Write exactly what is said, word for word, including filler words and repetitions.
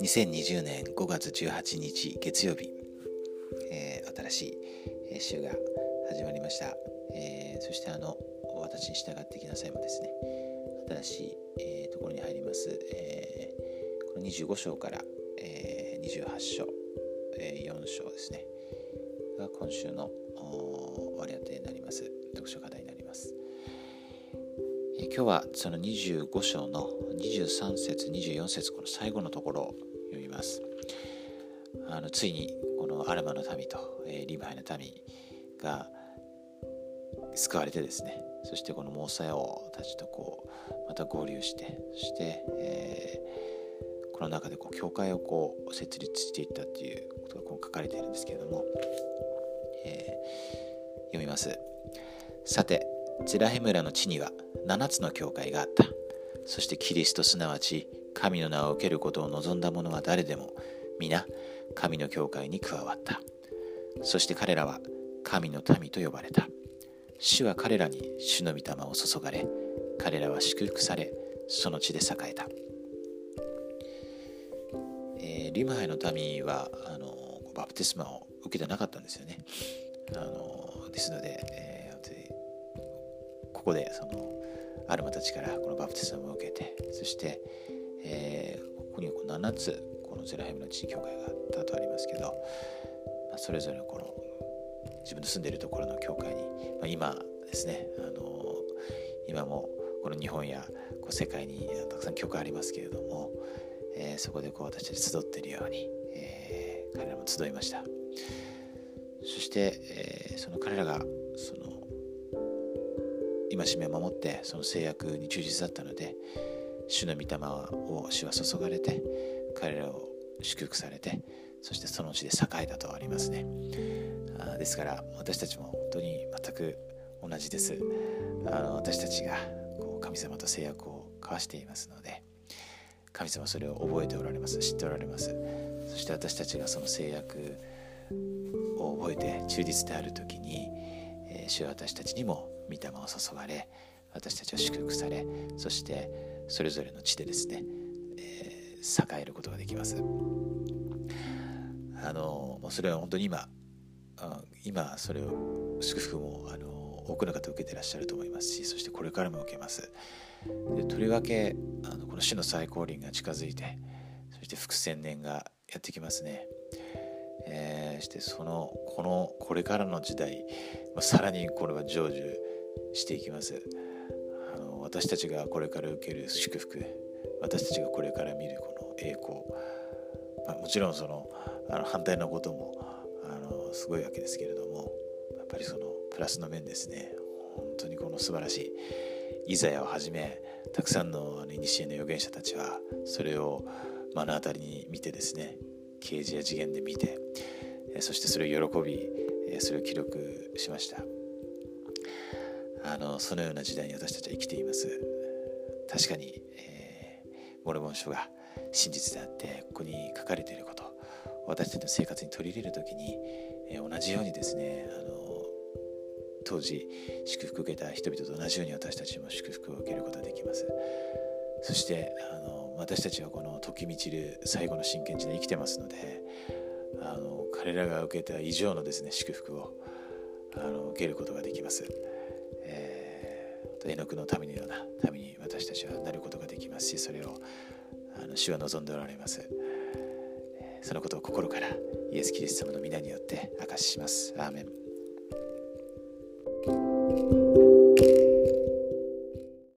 にせんにじゅうねんごがつじゅうはちにち月曜日、えー、新しい週が始まりました、えー、そしてあの私に従ってきなさいもですね、新しい、えー、ところに入ります、えー、このにじゅうごしょうから、えー、にじゅうはちしょう、えー、よんしょうですねが今週の割り当てになります、読書課題になります。今日はそのにじゅうごしょうのにじゅうさんせつ、にじゅうよんせつ、この最後のところを読みます。あのついにこのアラマの民と、えー、リブハイの民が救われてですね、そしてこのモーセ王たちとこうまた合流して、そして、えー、この中でこう教会をこう設立していったということがこう書かれているんですけれども、えー、読みます。さて、ツラヘ村の地にはななつの教会があった。そしてキリストすなわち神の名を受けることを望んだ者は誰でも皆神の教会に加わった。そして彼らは神の民と呼ばれた。主は彼らに主の御霊を注がれ、彼らは祝福され、その地で栄えた。えー、リムハイの民はあのバプテスマを受けてなかったんですよね。あのですので、えー、ここでそのアルマたちからこのバプテスマを受けて、そして、えー、ここにこうななつこのゼラヘムの地に教会があったとありますけど、まあ、それぞれのこの自分の住んでいるところの教会に、まあ、今ですね、あのー、今もこの日本やこう世界にたくさん教会ありますけれども、えー、そこでこう私たち集っているように、えー、彼らも集いました。そして、えー、その彼らがその戒めを守ってその制約に忠実だったので、主の御霊を主は注がれて、彼らを祝福されて、そしてそのうちで栄えたとありますね。あですから私たちも本当に全く同じです。あの私たちがこう神様と制約を交わしていますので、神様はそれを覚えておられます、知っておられます。そして私たちがその制約を覚えて忠実であるときに、えー、主は私たちにも御霊を注がれ、私たちは祝福され、そしてそれぞれの地でですね、えー、栄えることができます。あのそれは本当に今今それを祝福もあの多くの方受けてらっしゃると思いますし、そしてこれからも受けます。でとりわけあのこの主の再降臨が近づいて、そして福千年がやってきますね。えー、そしてそのこのこれからの時代、まあ、さらにこれは成就していきます。あの私たちがこれから受ける祝福、私たちがこれから見るこの栄光、まあ、もちろんその、あの反対のこともあのすごいわけですけれども、やっぱりそのプラスの面ですね。本当にこの素晴らしいイザヤをはじめたくさんの古の預言者たちはそれを目の当たりに見てですね、啓示や次元で見て、そしてそれを喜び、それを記録しました。あのそのような時代に私たちは生きています。確かに、えー、モルモン書が真実であって、ここに書かれていること私たちの生活に取り入れるときに、えー、同じようにですね、あの当時祝福を受けた人々と同じように私たちも祝福を受けることができます。そしてあの私たちはこの時満ちる最後の真剣地で生きてますので、あの彼らが受けた以上のですね祝福をあの受けることができます。えー、エノクの民のような民に私たちはなることができますし、それをあの主は望んでおられます。そのことを心からイエス・キリスト様の皆によって証しします。アーメン。